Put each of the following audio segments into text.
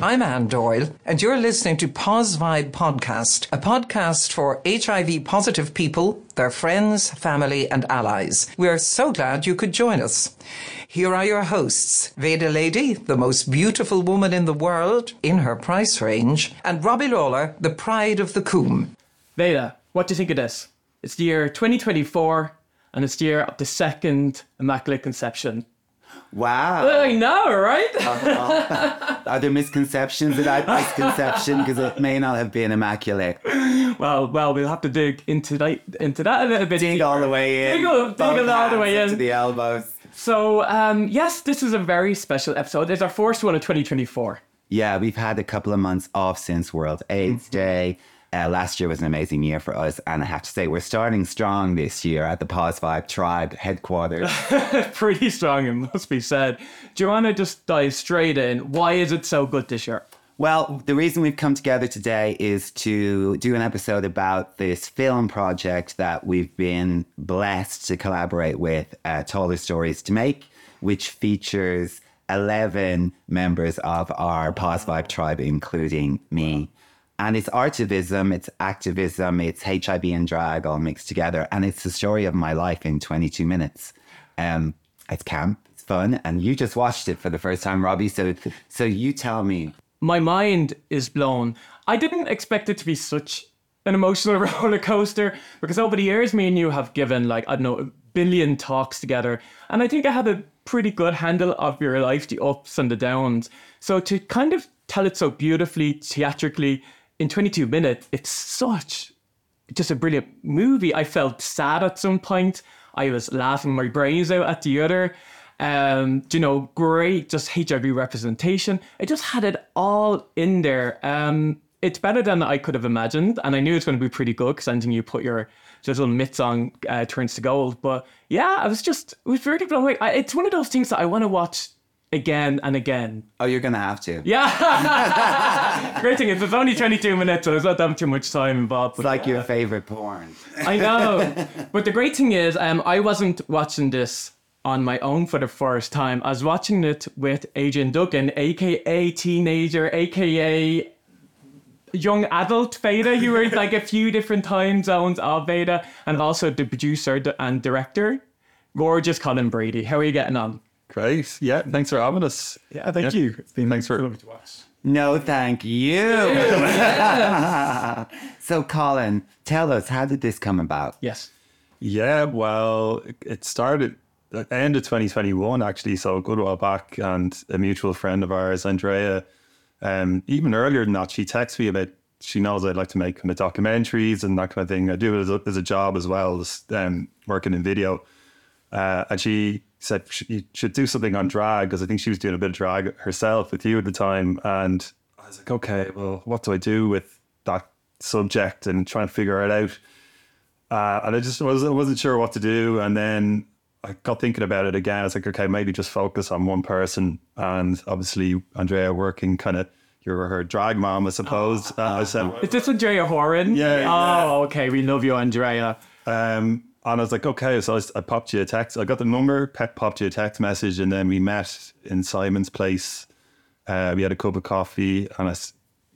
I'm Anne Doyle, and you're listening to Poz Vibe Podcast, a podcast for HIV-positive people, their friends, family, and allies. We're so glad you could join us. Here are your hosts, Veda Lady, the most beautiful woman in the world, in her price range, and Robbie Lawler, the pride of the Coombe. Veda, what do you think of this? It's the year 2024, and it's the year of the second Immaculate Conception. Wow. I know, right? Are there misconceptions that I misconception? Because it may not have been immaculate. Well, we'll have to dig into that a little bit. Dig all the way in. Dig all the way in. To the elbows. So, yes, this is a very special episode. It's our first one of 2024. Yeah, we've had a couple of months off since World AIDS Day. Last year was an amazing year for us, and I have to say we're starting strong this year at the Poz Vibe Tribe headquarters. Pretty strong, it must be said. Do you want to just dive straight in? Why is it so good this year? Well, the reason we've come together today is to do an episode about this film project that we've been blessed to collaborate with, Taller Stories to Make, which features 11 members of our Poz Vibe Tribe, including me. And it's artivism, it's activism, it's HIV and drag all mixed together. And it's the story of my life in 22 minutes. It's camp, it's fun. And you just watched it for the first time, Robbie. So you tell me. My mind is blown. I didn't expect it to be such an emotional roller coaster, because over the years, me and you have given, a billion talks together. And I think I have a pretty good handle of your life, the ups and the downs. So to kind of tell it so beautifully, theatrically, in 22 minutes, it's such just a brilliant movie. I felt sad at some point. I was laughing my brains out at the other. Great, just HIV representation. It just had it all in there. It's better than I could have imagined. And I knew it's going to be pretty good because I think you put your little mitts on, turns to gold. But yeah, it was really blown away. It's one of those things that I want to watch again and again. Oh, you're going to have to. Yeah. Great thing. If it's only 22 minutes, so there's not that much time involved. It's like your favourite porn. I know. But the great thing is, I wasn't watching this on my own for the first time. I was watching it with Adrian Duggan, a.k.a. teenager, a.k.a. young adult Veda. He was a few different time zones of Veda, and also the producer and director, gorgeous Colin Brady. How are you getting on? Great. Yeah, thanks for having us. Yeah, thank you. It's been nice for to watch. No, thank you. So, Colin, tell us, how did this come about? Yes. Yeah, well, it started at the end of 2021, actually, so a good while back, and a mutual friend of ours, Andrea, even earlier than that, she texted me about, she knows I'd like to make kind of documentaries and that kind of thing. I do it as a job as well, just working in video. And she said she should do something on drag, because I think she was doing a bit of drag herself with you at the time. And I was like, okay, well, what do I do with that subject and trying to figure it out? And I just wasn't sure what to do. And then I got thinking about it again. I was like, okay, maybe just focus on one person. And obviously, Andrea working kind of, you're her drag mom, I suppose. I said, is this Andrea Horan? Yeah. Oh, okay. We love you, Andrea. And I was like, okay, so I popped you a text. I got the number, popped you a text message, and then we met in Simon's place. We had a cup of coffee, and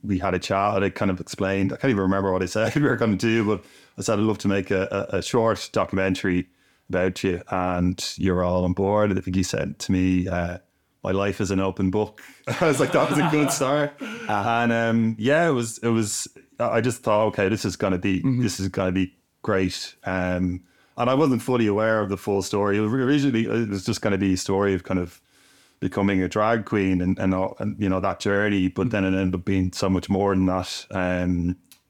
we had a chat, and I kind of explained. I can't even remember what I said we were going to do, but I said I'd love to make a short documentary about you, and you're all on board. And I think you said to me, my life is an open book. I was like, that was a good start. And it was. I just thought, okay, this is going to be great. And I wasn't fully aware of the full story. Originally, it was just going to be a story of kind of becoming a drag queen and that journey. But then it ended up being so much more than that,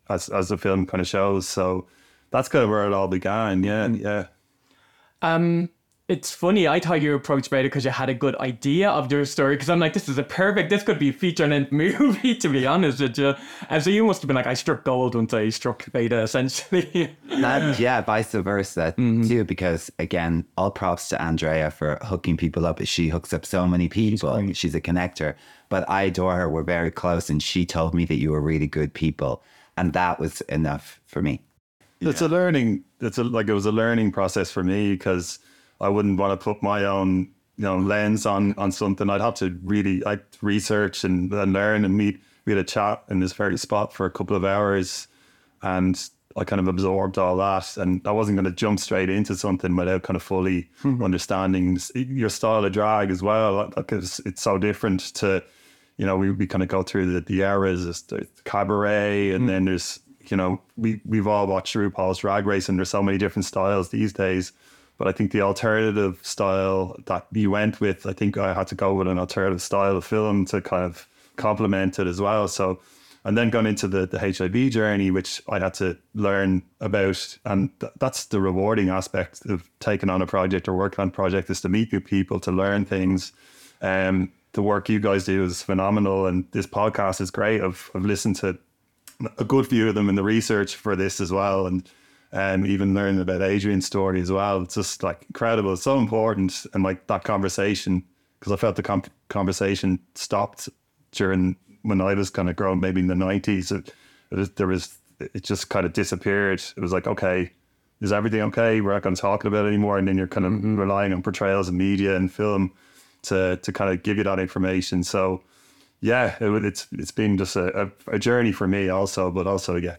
as the film kind of shows. So that's kind of where it all began. Yeah, yeah. It's funny. I thought you approached Veda because you had a good idea of your story. Because I'm like, this could be featured in a movie, to be honest with you. And so you must have been like, I struck gold once I struck Veda, essentially. Yeah, vice versa too. Because again, all props to Andrea for hooking people up. She hooks up so many people. She's a connector. But I adore her. We're very close, and she told me that you were really good people, and that was enough for me. Yeah. It was a learning process for me, because I wouldn't want to put my own lens on something. I'd have to really research and learn and meet. We had a chat in this very spot for a couple of hours, and I kind of absorbed all that, and I wasn't going to jump straight into something without kind of fully understanding your style of drag as well. Like, it's so different to, we kind of go through the eras, the cabaret, and then there's, we've all watched RuPaul's Drag Race, and there's so many different styles these days. But I think the alternative style that you went with, I think I had to go with an alternative style of film to kind of complement it as well. So, and then going into the HIV journey, which I had to learn about. And that's the rewarding aspect of taking on a project or working on a project, is to meet new people, to learn things. The work you guys do is phenomenal. And this podcast is great. I've listened to a good few of them in the research for this as well. And even learning about Adrian's story as well. It's just like incredible. It's so important. And like that conversation, because I felt the conversation stopped during when I was kind of growing, maybe in the 90s, it just kind of disappeared. It was like, okay, is everything okay? We're not going to talk about it anymore. And then you're kind of relying on portrayals of media and film to kind of give you that information. So yeah, it's been just a journey for me also, but also, yeah,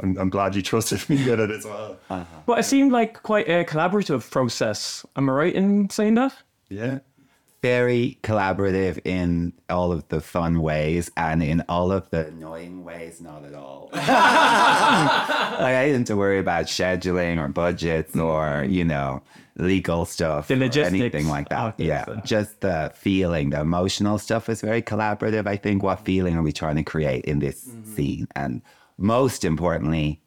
I'm glad you trusted me with it as well. Well, it seemed like quite a collaborative process. Am I right in saying that? Yeah. Very collaborative in all of the fun ways, and in all of the annoying ways, not at all. Like, I didn't have to worry about scheduling or budgets or, legal stuff, the logistics, anything like that. Yeah, so. Just the feeling, the emotional stuff is very collaborative. I think, what feeling are we trying to create in this scene? And most importantly,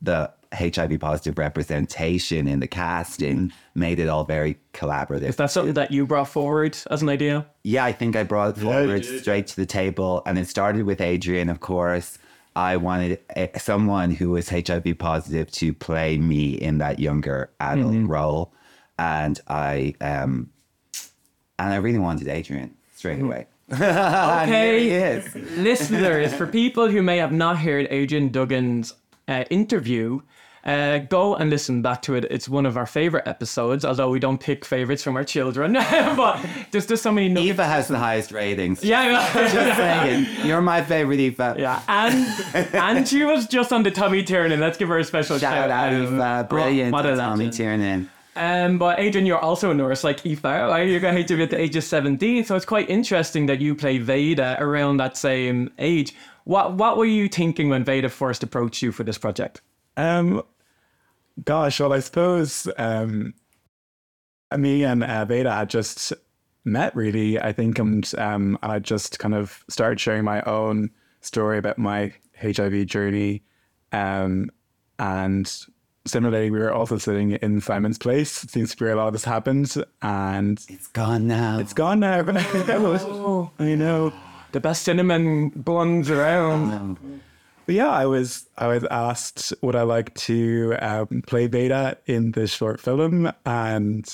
the HIV positive representation in the casting made it all very collaborative. Is that something that you brought forward as an idea? Yeah, I think I brought it forward straight to the table. And it started with Adrian, of course. I wanted someone who was HIV positive to play me in that younger adult role. And I really wanted Adrian straight away. Okay, here he is. Listeners, for people who may have not heard Adrian Duggan's interview, go and listen back to it. It's one of our favorite episodes, although we don't pick favorites from our children. But there's just so many. Eva has the highest ratings. Yeah, just saying, you're my favorite, Eva. Yeah, and she was just on the Tommy Tiernan. Let's give her a special shout out, Eva. Brilliant, Tommy Tiernan. But Adrian, you're also a nurse like Aoife, right? You're going to be at the age of 17, so it's quite interesting that you play Veda around that same age. What were you thinking when Veda first approached you for this project? I suppose me and Veda had just met, really, I think, and I just kind of started sharing my own story about my HIV journey, and similarly, we were also sitting in Simon's Place. It seems to be where a lot of this happened, and it's gone now. Oh, I know, the best cinnamon buns around. But yeah, I was asked would I like to play Veda in this short film, and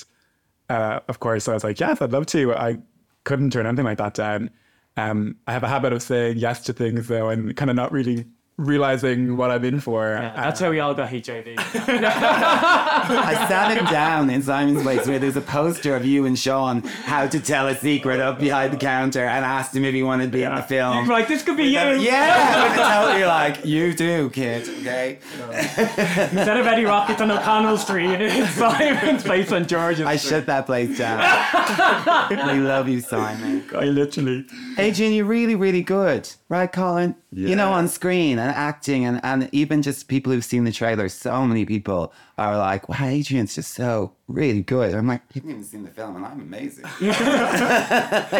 of course I was like, yes, I'd love to. I couldn't turn anything like that down. I have a habit of saying yes to things though, and kind of not really realizing what I'm in for. Yeah, that's how we all got HIV. I sat him down in Simon's Place where there's a poster of you and Sean, How to Tell a Secret, up behind the counter, and asked him if he wanted to be in the film. You're like, this could be you. Yeah, I can tell you, like, you do, kid, okay? Instead of Eddie Rockets on O'Connell Street, it's Simon's Place on George's Street. Shut that place down. We love you, Simon. I literally. Adrian, you're really, really good. Right, Colin? Yeah. On screen and acting, and even just people who've seen the trailer, so many people are like, wow, Adrian's just so really good. I'm like, you haven't even seen the film, and I'm amazing.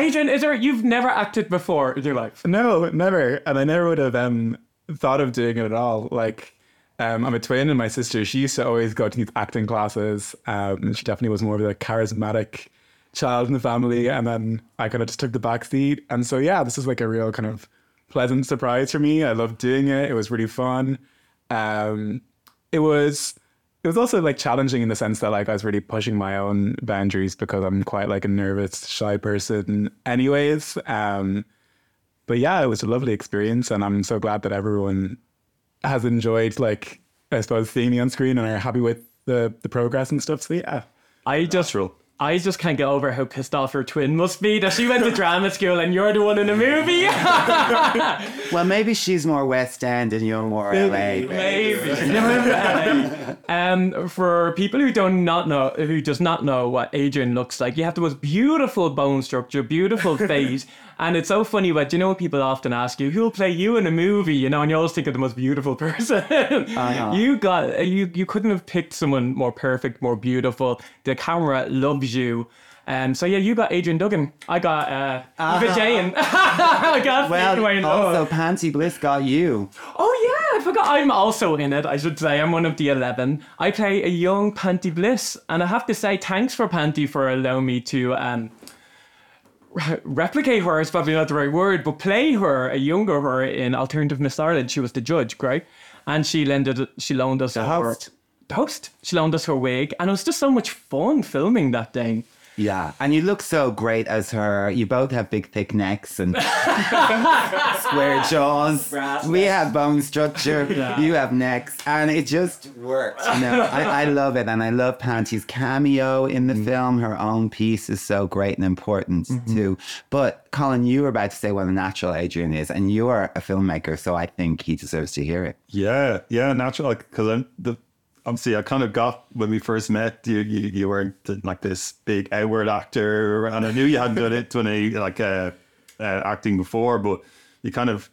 Adrian, you've never acted before in your life? No, never. And I never would have thought of doing it at all. Like, I'm a twin, and my sister, she used to always go to these acting classes. She definitely was more of a charismatic child in the family. And then I kind of just took the back seat. And so, yeah, this is like a real kind of pleasant surprise for me. I loved doing it. It was really fun. It was also like challenging in the sense that like I was really pushing my own boundaries, because I'm quite like a nervous, shy person anyways. But yeah, it was a lovely experience, and I'm so glad that everyone has enjoyed, like, I suppose, seeing me on screen and are happy with the progress and stuff. So yeah. I just I just can't get over how pissed off her twin must be that she went to drama school and you're the one in the movie. Well, maybe she's more West End and you're more LA. Maybe. No, LA. For people who does not know what Adrian looks like, you have the most beautiful bone structure, beautiful face. And it's so funny, but you know when people often ask you, who'll play you in a movie? You know, and you always think of the most beautiful person. Uh-huh. You couldn't have picked someone more perfect, more beautiful. The camera loves you. So yeah, you got Adrian Duggan. I got Eva Jane. I got also Panty Bliss got you. Oh yeah, I forgot I'm also in it. I should say I'm one of the 11. I play a young Panty Bliss, and I have to say thanks for Panty for allowing me to replicate her is probably not the right word, but play her, a younger her, in Alternative Miss Ireland. She was the judge, right? And she loaned us She loaned us her wig, and it was just so much fun filming that day. Yeah, and you look so great as her. You both have big, thick necks and square jaws. We have bone structure. Yeah. You have necks, and it just works. No, I love it, and I love Panty's cameo in the film. Her own piece is so great and important too. But Colin, you were about to say what a natural Adrian is, and you are a filmmaker, so I think he deserves to hear it. Yeah, natural, because obviously, I kind of got when we first met. You weren't like this big outward actor, and I knew you hadn't done it acting before. But you kind of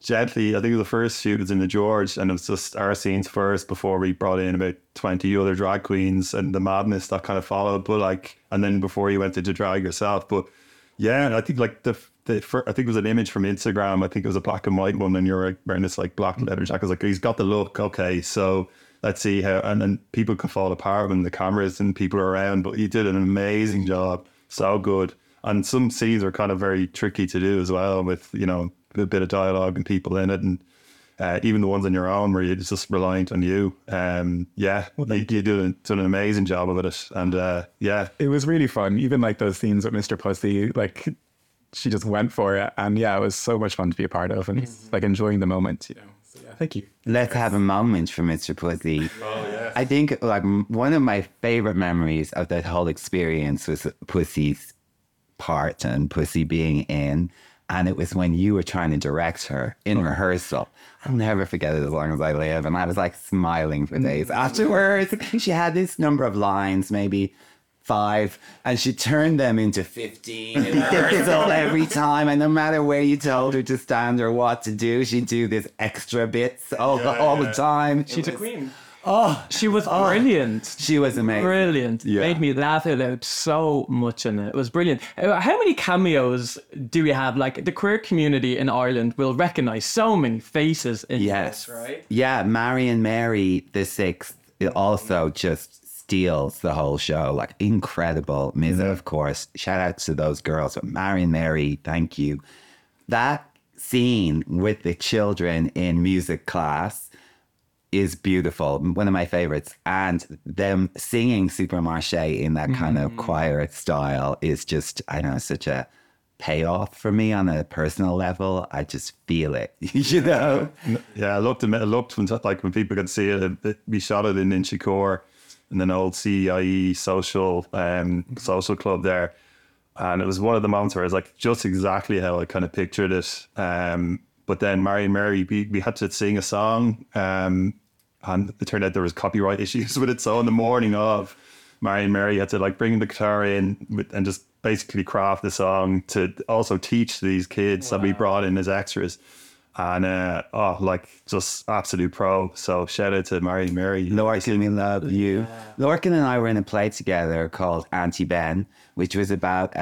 gently. I think the first shoot was in the George, and it was just our scenes first before we brought in about 20 other drag queens and the madness that kind of followed. But and then before you went into drag yourself. But yeah, I think I think it was an image from Instagram. I think it was a black and white one, and you're wearing this black leather jacket. I was like, he's got the look. Okay, so. Let's see how, and people can fall apart when the cameras and people are around, but you did an amazing job. So good. And some scenes are kind of very tricky to do as well with, a bit of dialogue and people in it. And even the ones on your own where it's just reliant on you. You did an amazing job of it. And it was really fun. Even those scenes with Mr. Pussy, she just went for it. And yeah, it was so much fun to be a part of and enjoying the moment, So, yeah, thank you. Let's have a moment for Mr. Pussy. Oh, yeah. I think one of my favorite memories of that whole experience was Pussy's part and Pussy being in. And it was when you were trying to direct her in rehearsal. I'll never forget it as long as I live. And I was smiling for days afterwards. She had this number of lines, maybe 5, and she turned them into 15 in rehearsal every time, and no matter where you told her to stand or what to do, she'd do this extra bits all the time. She's a queen. She was brilliant. She was amazing. Brilliant. Yeah. Made me laugh out loud so much in it. It was brilliant. How many cameos do we have? The queer community in Ireland will recognise so many faces in this, right? Yeah, Mary and Mary the 6th also just steals the whole show, incredible. Miza, of course, shout out to those girls, but Mary and Mary, thank you. That scene with the children in music class is beautiful, one of my favorites, and them singing Supermarché in that kind of choir style is just, such a payoff for me on a personal level. I just feel it, Yeah, I loved it. I loved when people could see it. We shot it in Inchicore. In an old CIE social club there. And it was one of the moments where it was just exactly how I kind of pictured it. But then Mary and Mary, we had to sing a song. And it turned out there was copyright issues with it. So on the morning of, Mary and Mary had to bring the guitar in and just basically craft the song to also teach these kids that we brought in as extras. And just absolute pro. So shout out to Mary and Mary. Lorcan, we love you. Yeah. Lorcan and I were in a play together called Auntie Ben, which was about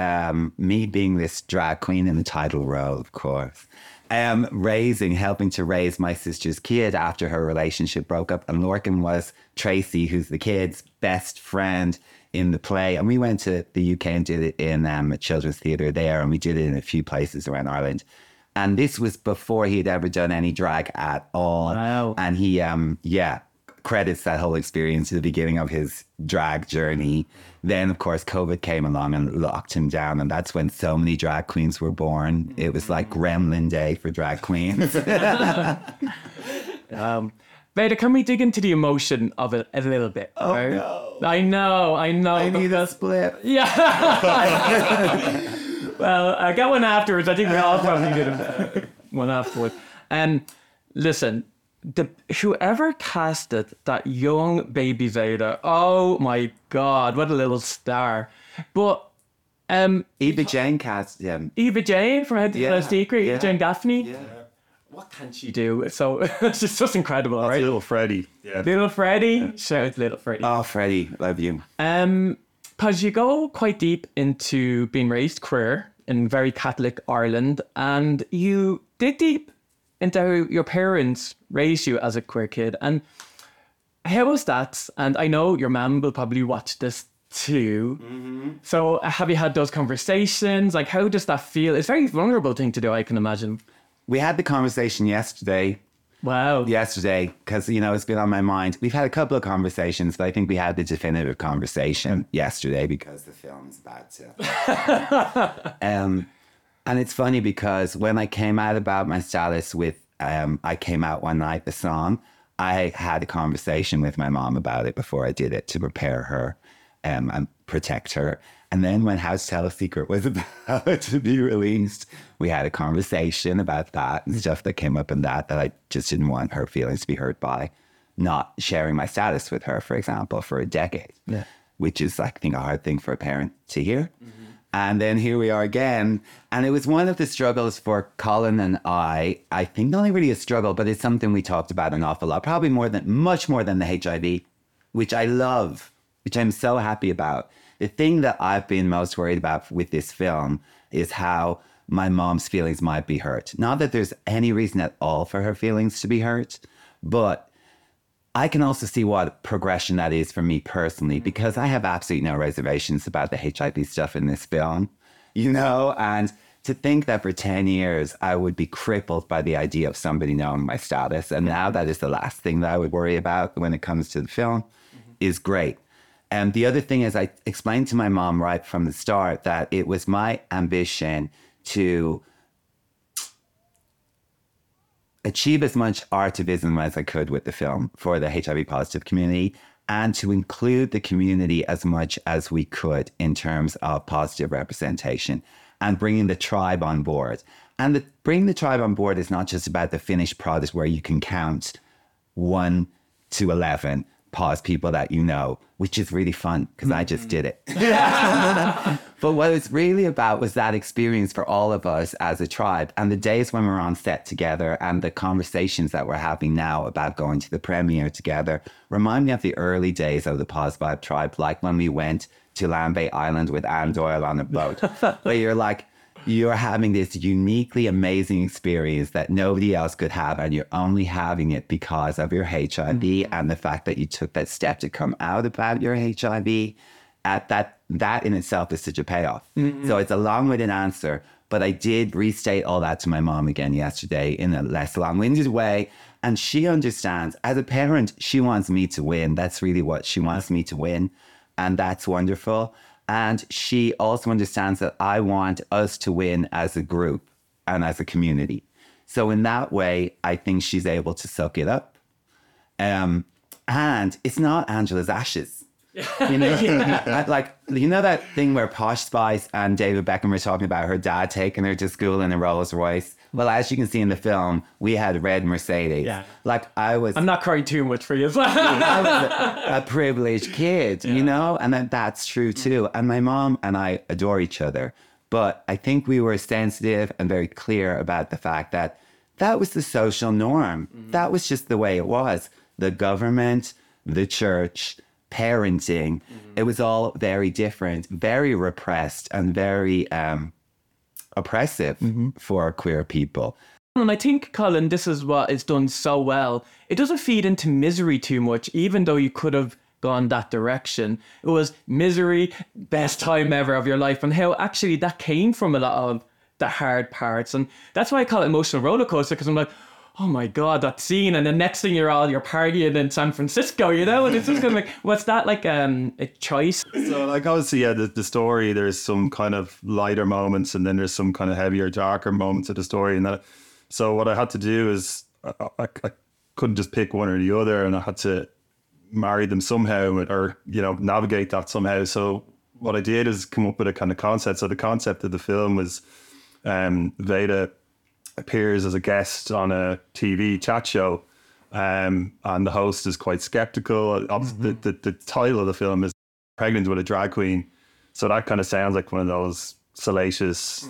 me being this drag queen in the title role, of course. Helping to raise my sister's kid after her relationship broke up. And Lorcan was Tracy, who's the kid's best friend in the play. And we went to the UK and did it in a children's theatre there. And we did it in a few places around Ireland. And this was before he had ever done any drag at all. Wow. And he, credits that whole experience to the beginning of his drag journey. Then, of course, COVID came along and locked him down. And that's when so many drag queens were born. It was like Gremlin Day for drag queens. Veda, can we dig into the emotion of it a little bit? Oh, right? No. I know. I need a split. Yeah. Well, I got one afterwards. I think we all probably did one afterwards. Listen, whoever casted that young baby Veda, oh my God, what a little star. But Eva Jane cast him. Eva Jane from How to Tell a Secret, Jane Gaffney. Yeah. What can she do? So it's just incredible, right? Little Freddie. Yeah. Little Freddie. Yeah. Shout out to Little Freddie. Oh, Freddie, love you. Because you go quite deep into being raised queer in very Catholic Ireland, and you dig deep into how your parents raised you as a queer kid. And how was that? And I know your mum will probably watch this too. Mm-hmm. So have you had those conversations? Like, how does that feel? It's a very vulnerable thing to do, I can imagine. We had the conversation yesterday. Wow. Yesterday, because, you know, it's been on my mind. We've had a couple of conversations, but I think we had the definitive conversation yesterday because the film's about to. And it's funny because when I came out about my status with I Came Out One Night, the song, I had a conversation with my mom about it before I did it to prepare her and protect her. And then when How to Tell a Secret was about to be released, we had a conversation about that and stuff that came up in that I just didn't want her feelings to be hurt by not sharing my status with her, for example, for a decade, which is, I think, a hard thing for a parent to hear. Mm-hmm. And then here we are again. And it was one of the struggles for Colin and I think not only really a struggle, but it's something we talked about an awful lot, probably much more than the HIV, which I love, which I'm so happy about. The thing that I've been most worried about with this film is how my mom's feelings might be hurt. Not that there's any reason at all for her feelings to be hurt, but I can also see what progression that is for me personally, because I have absolutely no reservations about the HIV stuff in this film, you know? And to think that for 10 years, I would be crippled by the idea of somebody knowing my status. And now that is the last thing that I would worry about when it comes to the film is great. And the other thing is I explained to my mom right from the start that it was my ambition to achieve as much activism as I could with the film for the HIV positive community and to include the community as much as we could in terms of positive representation and bringing the tribe on board. And bringing the tribe on board is not just about the finished product where you can count 1 to 11 Poz people that you know, which is really fun because I just did it. But what it's really about was that experience for all of us as a tribe and the days when we're on set together and the conversations that we're having now about going to the premiere together remind me of the early days of the Poz Vibe Tribe, like when we went to Lambay Island with Anne Doyle on a boat, where you're like, you're having this uniquely amazing experience that nobody else could have, and you're only having it because of your HIV and the fact that you took that step to come out about your HIV. At that in itself is such a payoff. So it's a long-winded answer, but I did restate all that to my mom again yesterday in a less long-winded way, and she understands. As a parent, she wants me to win. That's really what she wants me to win, and that's wonderful. And she also understands that I want us to win as a group and as a community. So in that way, I think she's able to soak it up. And it's not Angela's ashes. You know, like, you know that thing where Posh Spice and David Beckham were talking about her dad taking her to school in a Rolls Royce? Well, as you can see in the film, we had red Mercedes. Yeah. Like I'm not crying too much for you. I was a privileged kid, you know? And that's true too. And my mom and I adore each other. But I think we were sensitive and very clear about the fact that that was the social norm. Mm-hmm. That was just the way it was. The government, the church, parenting, it was all very different, very repressed and very oppressive for queer people. And I think, Colin, this is what is done so well. It doesn't feed into misery too much, even though you could have gone that direction. It was misery, best time ever of your life, and how actually that came from a lot of the hard parts. And that's why I call it emotional roller coaster, because I'm like, oh my God, that scene. And the next thing you're partying in San Francisco, you know? And it's just kind of like, what's that, like a choice? So like obviously, yeah, the story, there's some kind of lighter moments and then there's some kind of heavier, darker moments of the story. And that, so what I had to do is I couldn't just pick one or the other, and I had to marry them somehow, or, you know, navigate that somehow. So what I did is come up with a kind of concept. So the concept of the film was Veda appears as a guest on a TV chat show, and the host is quite skeptical. Mm-hmm. The title of the film is Pregnant with a Drag Queen. So that kind of sounds like one of those salacious,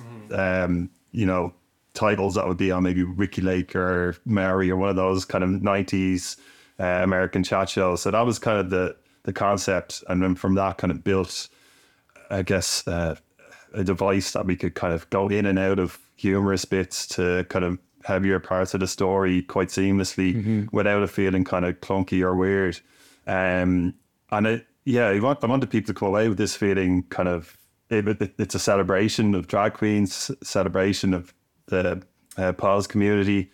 you know, titles that would be on maybe Ricky Lake or Maury or one of those kind of 90s American chat shows. So that was kind of the concept. And then from that kind of built, I guess, a device that we could kind of go in and out of humorous bits to kind of heavier parts of the story quite seamlessly, without it feeling kind of clunky or weird. I wanted people to come away with this feeling kind of, it's a celebration of drag queens, celebration of the Poz community,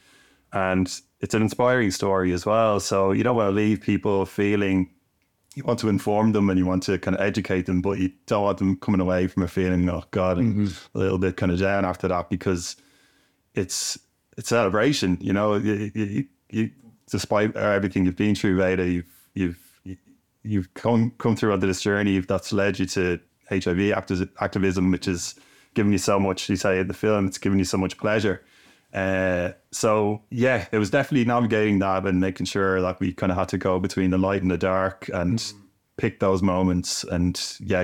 and it's an inspiring story as well. So you don't want to leave people feeling, you want to inform them and you want to kind of educate them, but you don't want them coming away from a feeling, oh God, a little bit kind of down after that, because it's a celebration, you know. You despite everything you've been through, Veda, you've come through onto this journey that's led you to HIV activism, which is giving you so much, you say in the film, it's giving you so much pleasure. So yeah, it was definitely navigating that and making sure that we kind of had to go between the light and the dark and pick those moments and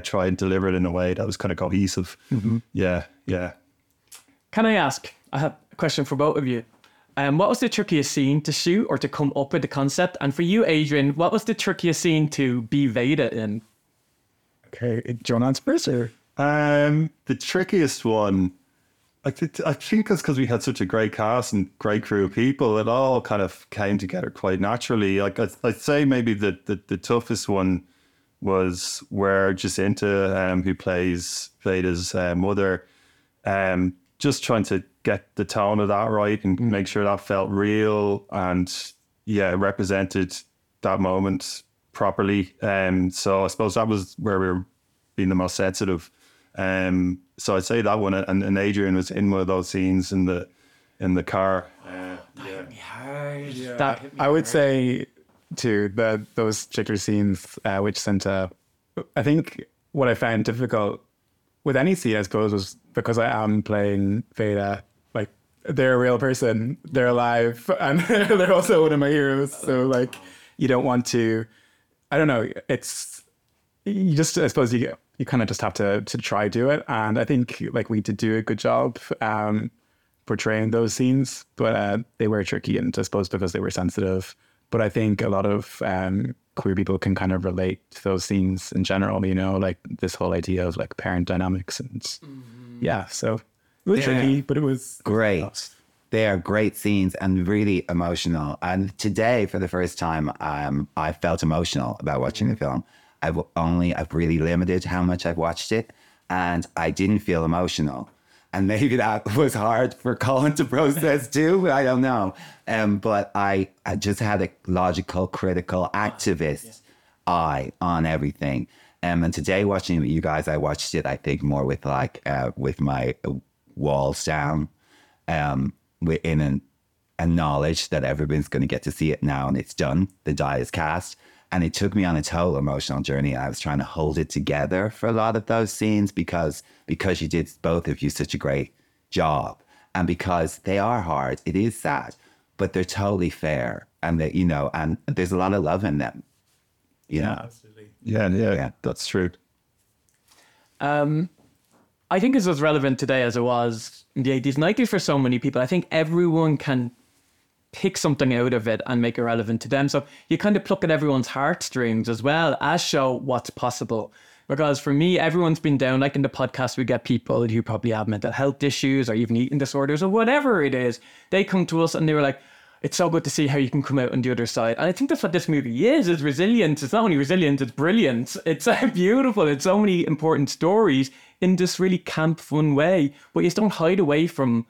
try and deliver it in a way that was kind of cohesive. Can I ask, I have a question for both of you. What was the trickiest scene to shoot or to come up with the concept? And for you, Adrian, what was the trickiest scene to be Veda in? Okay, John answer first, or? The trickiest one, I think that's because we had such a great cast and great crew of people. It all kind of came together quite naturally. Like I'd say maybe the toughest one was where Jacinta, who plays Veda's mother, just trying to get the tone of that right and make sure that felt real and represented that moment properly. So I suppose that was where we were being the most sensitive. So I'd say that one, and Adrian was in one of those scenes in the car. That hit me hard. I would say too that those particular scenes, which Jacinta, I think what I found difficult with any scene, I suppose, was because I am playing Veda, like they're a real person, they're alive, and they're also one of my heroes. So like, you don't want to, I don't know, it's, you just, I suppose you kind of just have to try do it. And I think like we did do a good job portraying those scenes, but they were tricky, and I suppose because they were sensitive. But I think a lot of queer people can kind of relate to those scenes in general, you know, like this whole idea of like parent dynamics and so it was tricky, but it was great. They are great scenes and really emotional. And today, for the first time, I felt emotional about watching the film. I've really limited how much I've watched it, and I didn't feel emotional. And maybe that was hard for Colin to process too, I don't know. But I just had a logical, critical, activist eye on everything. And today watching it with you guys, I watched it, I think, more with like, with my walls down, within a knowledge that everyone's going to get to see it now and it's done, the die is cast. And it took me on its whole emotional journey. I was trying to hold it together for a lot of those scenes because you did, both of you, such a great job. And because they are hard, it is sad, but they're totally fair. And that, you know, and there's a lot of love in them. You know? Absolutely. Yeah, that's true. I think it's as relevant today as it was in the 80s and 90s for so many people. I think everyone can pick something out of it and make it relevant to them. So you kind of pluck at everyone's heartstrings as well as show what's possible. Because for me, everyone's been down, like in the podcast, we get people who probably have mental health issues or even eating disorders or whatever it is. They come to us and they were like, it's so good to see how you can come out on the other side. And I think that's what this movie is resilience. It's not only resilience, it's brilliance. It's beautiful. It's so many important stories in this really camp, fun way. But you just don't hide away from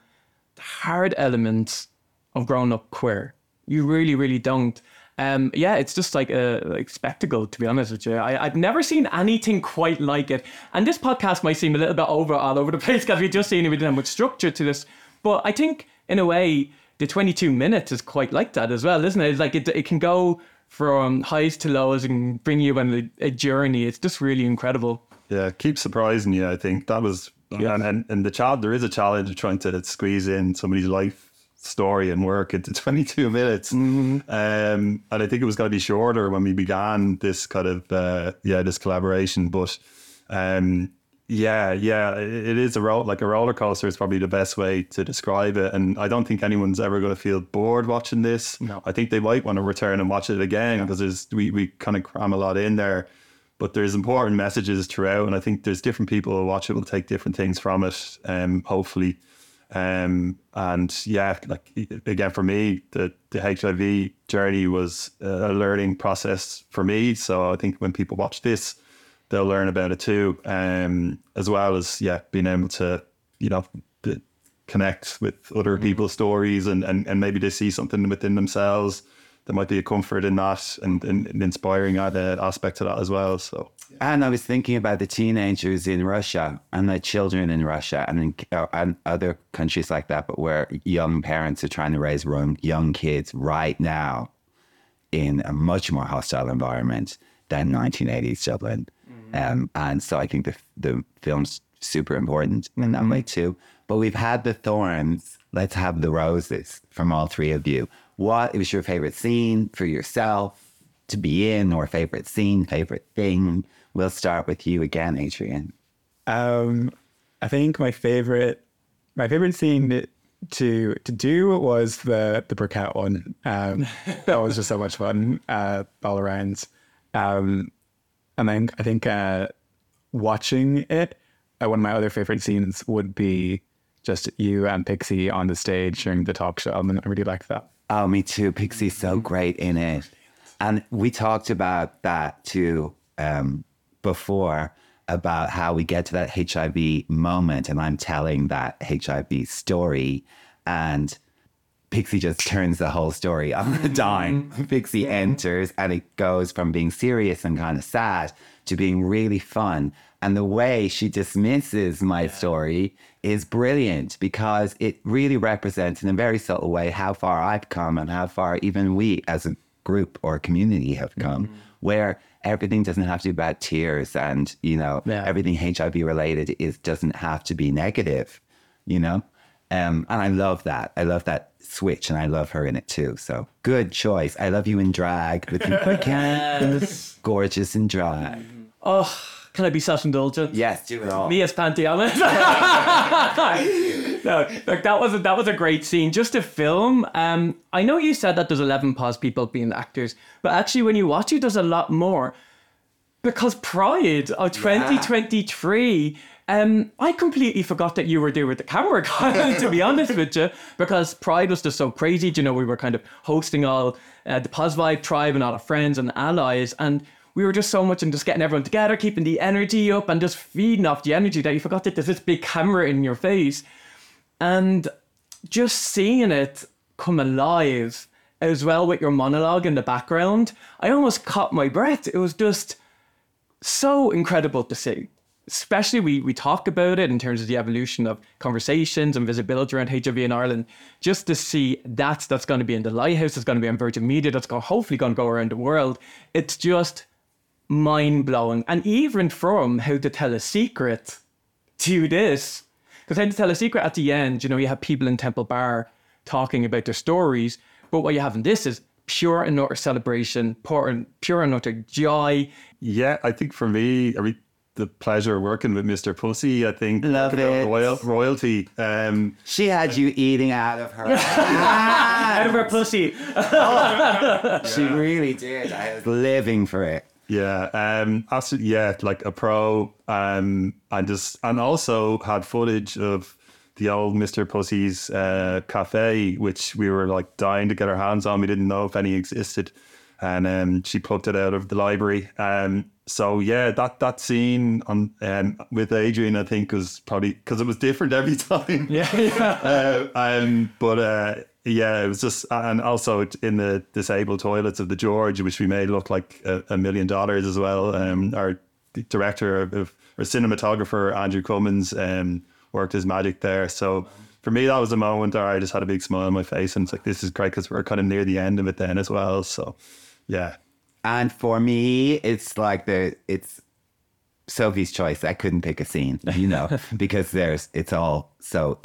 the hard elements of growing up queer. You really, really don't. It's just like a spectacle, to be honest with you. I've never seen anything quite like it. And this podcast might seem a little bit all over the place because we've just seen it. We didn't have much structure to this. But I think, in a way, the 22 minutes is quite like that as well, isn't it? It's like it can go from highs to lows and bring you on a journey. It's just really incredible. Yeah, it keeps surprising you, I think. That was... Yeah. And the child, there is a challenge of trying to squeeze in somebody's life story and work into 22 minutes. Mm-hmm. And I think it was going to be shorter when we began this kind of, this collaboration. But it is a roller coaster is probably the best way to describe it. And I don't think anyone's ever going to feel bored watching this. No. I think they might want to return and watch it again because we kind of cram a lot in there. But there's important messages throughout, and I think there's different people who watch it will take different things from it, hopefully. Again, for me, the HIV journey was a learning process for me. So I think when people watch this, they'll learn about it too, as well as, being able to, connect with other people's stories and maybe they see something within themselves. There might be a comfort in that and inspiring other aspect to that as well. So, and I was thinking about the teenagers in Russia and the children in Russia and other countries like that, but where young parents are trying to raise young kids right now in a much more hostile environment than 1980s Dublin. Mm-hmm. And so I think the film's super important in that way too. But we've had the thorns. Let's have the roses from all three of you. What was your favorite scene for yourself to be in, or favorite scene, favorite thing? We'll start with you again, Adrian. I think my favorite scene to do was the briquette one. That was just so much fun all around. And then I think watching it, one of my other favorite scenes would be just you and Pixie on the stage during the talk show. And I really liked that. Oh, me too. Pixie's so great in it. And we talked about that too before, about how we get to that HIV moment and I'm telling that HIV story and Pixie just turns the whole story on the dime. Pixie enters and it goes from being serious and kind of sad to being really fun. And the way she dismisses my story is brilliant because it really represents in a very subtle way how far I've come and how far even we as a group or community have come, where everything doesn't have to be about tears and, everything HIV related doesn't have to be negative, And I love that. I love that switch and I love her in it too. So good choice. I love you in drag. With you, gorgeous in drag. Oh, can I be self-indulgent? Yes, do it all. Me as Panty Bliss. No, look, that was a great scene. Just a film. I know you said that there's 11 Poz people being actors, but actually when you watch it, there's a lot more. Because Pride of 2023... I completely forgot that you were there with the camera, Colin, to be honest with you, because Pride was just so crazy. We were kind of hosting all the Poz Vibe Tribe and all our friends and allies, and we were just so much and just getting everyone together, keeping the energy up and just feeding off the energy that you forgot that there's this big camera in your face. And just seeing it come alive as well with your monologue in the background, I almost caught my breath. It was just so incredible to see. Especially we talk about it in terms of the evolution of conversations and visibility around HIV in Ireland, just to see that's going to be in the Lighthouse, that's going to be on Virgin Media, that's hopefully going to go around the world. It's just mind-blowing. And even from How to Tell a Secret to this, because How to Tell a Secret at the end, you have people in Temple Bar talking about their stories, but what you have in this is pure and utter celebration, pure and utter joy. Yeah, I think for me, the pleasure of working with Mr. Pussy, I think. Love it. Royalty. She had you eating out of her out of her pussy. She really did. I was living for it. Yeah. Absolutely. Yeah. Like a pro. And also had footage of the old Mr. Pussy's cafe, which we were like dying to get our hands on. We didn't know if any existed. And she plucked it out of the library. That scene on with Adrian, I think, was probably because it was different every time. It was just, and also in the disabled toilets of the George, which we made look like $1 million as well. Our director or cinematographer Andrew Cummins worked his magic there. So for me, that was a moment where I just had a big smile on my face, and it's like, this is great because we're kind of near the end of it then as well. So, yeah. And for me, it's like it's Sophie's choice. I couldn't pick a scene, you know, because it's all so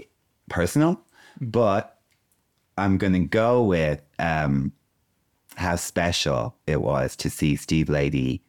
personal. But I'm going to go with how special it was to see Steve Lady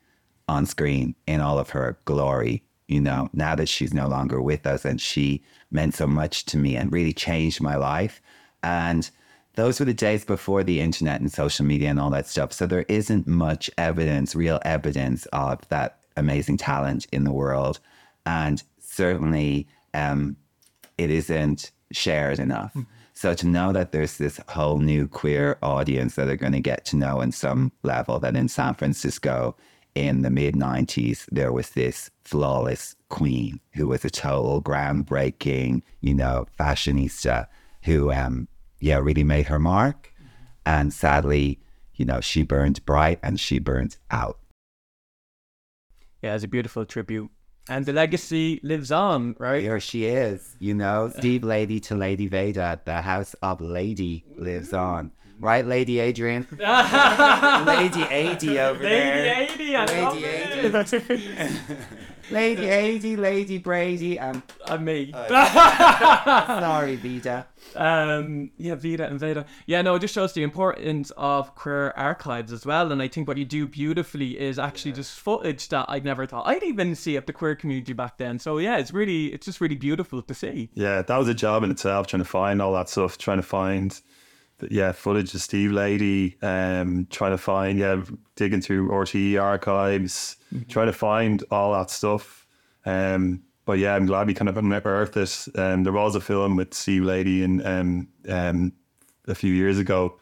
on screen in all of her glory, you know, now that she's no longer with us, and she meant so much to me and really changed my life. And those were the days before the internet and social media and all that stuff. So there isn't much evidence, real evidence of that amazing talent in the world. And certainly it isn't shared enough. Mm-hmm. So to know that there's this whole new queer audience that are going to get to know in some level that in San Francisco in the mid-90s, there was this flawless queen who was a total groundbreaking, you know, fashionista who, really made her mark. And sadly, you know, she burned bright and she burned out. Yeah, it's a beautiful tribute. And the legacy lives on, right? Here she is, you know, Steve Lady to Lady Veda, the house of Lady lives on. Right, Lady Adrian? Lady Ady over there. Lady Ady, I love it. Lady Ady, Lady Brady, and me. Sorry, Veda. Veda and Veda. Yeah, no, it just shows the importance of queer archives as well. And I think what you do beautifully is actually just footage that I'd never thought I'd even see of the queer community back then. So yeah, it's just really beautiful to see. Yeah, that was a job in itself, trying to find all that stuff, footage of Steve Lady, digging through RTE archives, trying to find all that stuff. But yeah, I'm glad we kind of unearthed it. There was a film with Steve Lady in, a few years ago,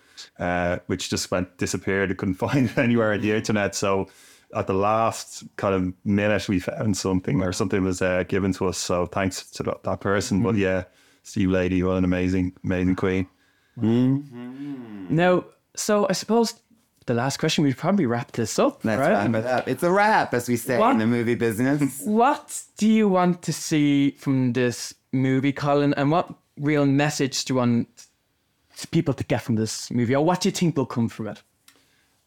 which just disappeared. I couldn't find it anywhere on the internet. So at the last kind of minute, we found something, or something was given to us. So thanks to that person. But yeah, Steve Lady, what an amazing queen. Mm-hmm. Now, so I suppose the last question, we'd probably wrap this up. Let's wrap it up. It's a wrap, as we say in the movie business. What do you want to see from this movie, Colin? And what real message do you want people to get from this movie? Or what do you think will come from it?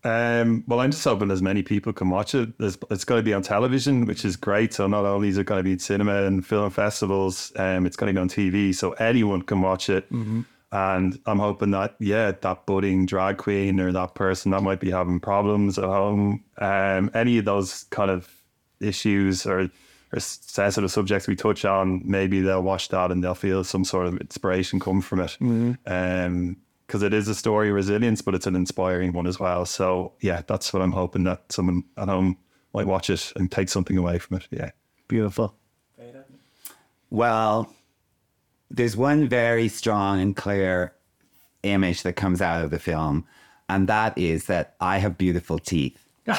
Well, I'm just hoping as many people can watch it. It's going to be on television, which is great. So not only is it going to be in cinema and film festivals, it's going to be on TV, so anyone can watch it. Mm-hmm. And I'm hoping that, that budding drag queen or that person that might be having problems at home, any of those kind of issues or sensitive subjects we touch on, maybe they'll watch that and they'll feel some sort of inspiration come from it. Because it is a story of resilience, but it's an inspiring one as well. So, yeah, that's what I'm hoping, that someone at home might watch it and take something away from it. Yeah. Beautiful. Well, there's one very strong and clear image that comes out of the film, and that is that I have beautiful teeth. You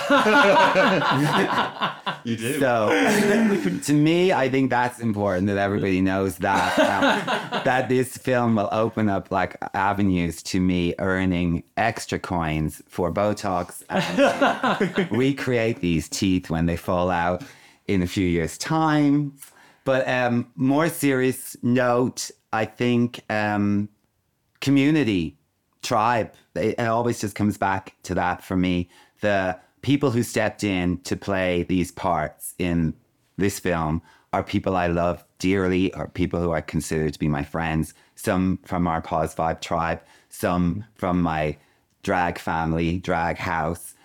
do. So to me, I think that's important that everybody knows that, that this film will open up like avenues to me earning extra coins for Botox. And recreate these teeth when they fall out in a few years' time. But more serious note, I think community, tribe, it always just comes back to that for me. The people who stepped in to play these parts in this film are people I love dearly, or people who I consider to be my friends, some from our Poz Vibe tribe, some from my drag family, drag house.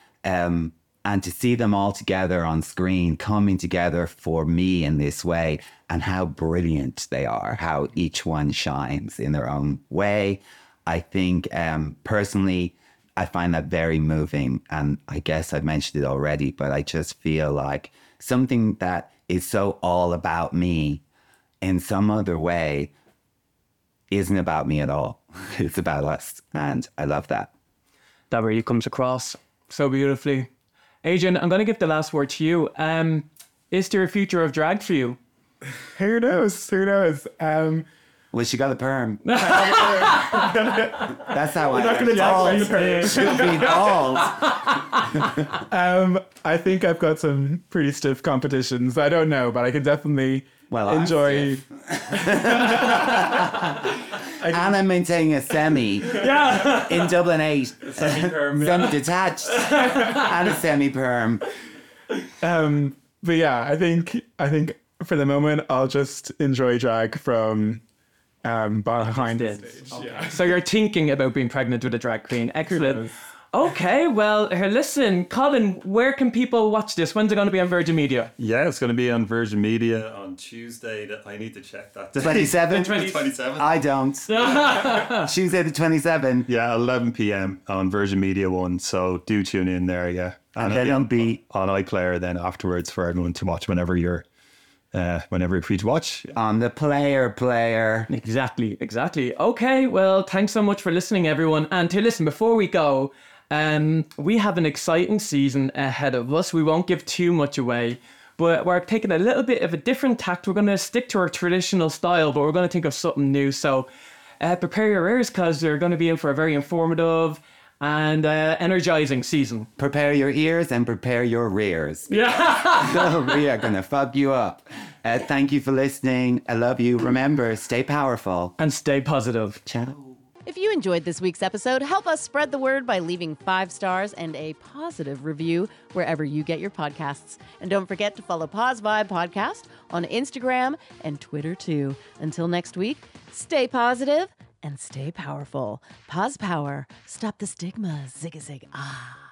And to see them all together on screen, coming together for me in this way, and how brilliant they are, how each one shines in their own way. I think personally, I find that very moving. And I guess I've mentioned it already, but I just feel like something that is so all about me in some other way isn't about me at all. It's about us. And I love that. That really comes across so beautifully. Adrian, I'm going to give the last word to you. Is there a future of drag for you? Who knows? Well, she got a perm. That's how I feel. She'll be old. I think I've got some pretty stiff competitions. I don't know, but I can definitely Well, enjoy. And I'm maintaining a semi. Yeah. In Dublin 8. Semi-perm. Detached. And a semi-perm. But yeah, I think for the moment, I'll just enjoy drag from behind the stage. Okay. Yeah. So you're thinking about being pregnant with a drag queen. Excellent. Okay, well, here, listen, Colin, where can people watch this? When's it going to be on Virgin Media? Yeah, it's going to be on Virgin Media on Tuesday. I need to check that. The 27th? The 27th. I don't. Tuesday the 27th. Yeah, 11 p.m. on Virgin Media 1, so do tune in there, yeah. And then it'll be on iPlayer then afterwards for everyone to watch whenever you're... whenever you're free to watch. On the player. Exactly. Okay, well, thanks so much for listening, everyone. And to listen, before we go... we have an exciting season ahead of us. We won't give too much away, but we're taking a little bit of a different tact. We're going to stick to our traditional style, but we're going to think of something new. So prepare your ears, because they're going to be in for a very informative and energizing season. Prepare your ears and prepare your rears. Yeah. So we are going to fuck you up. Thank you for listening. I love you. Remember, stay powerful. And stay positive. Ciao. If you enjoyed this week's episode, help us spread the word by leaving 5 stars and a positive review wherever you get your podcasts. And don't forget to follow Poz Vibe Podcast on Instagram and Twitter too. Until next week, stay positive and stay powerful. Poz Power. Stop the stigma. Zig-a-zig. Ah.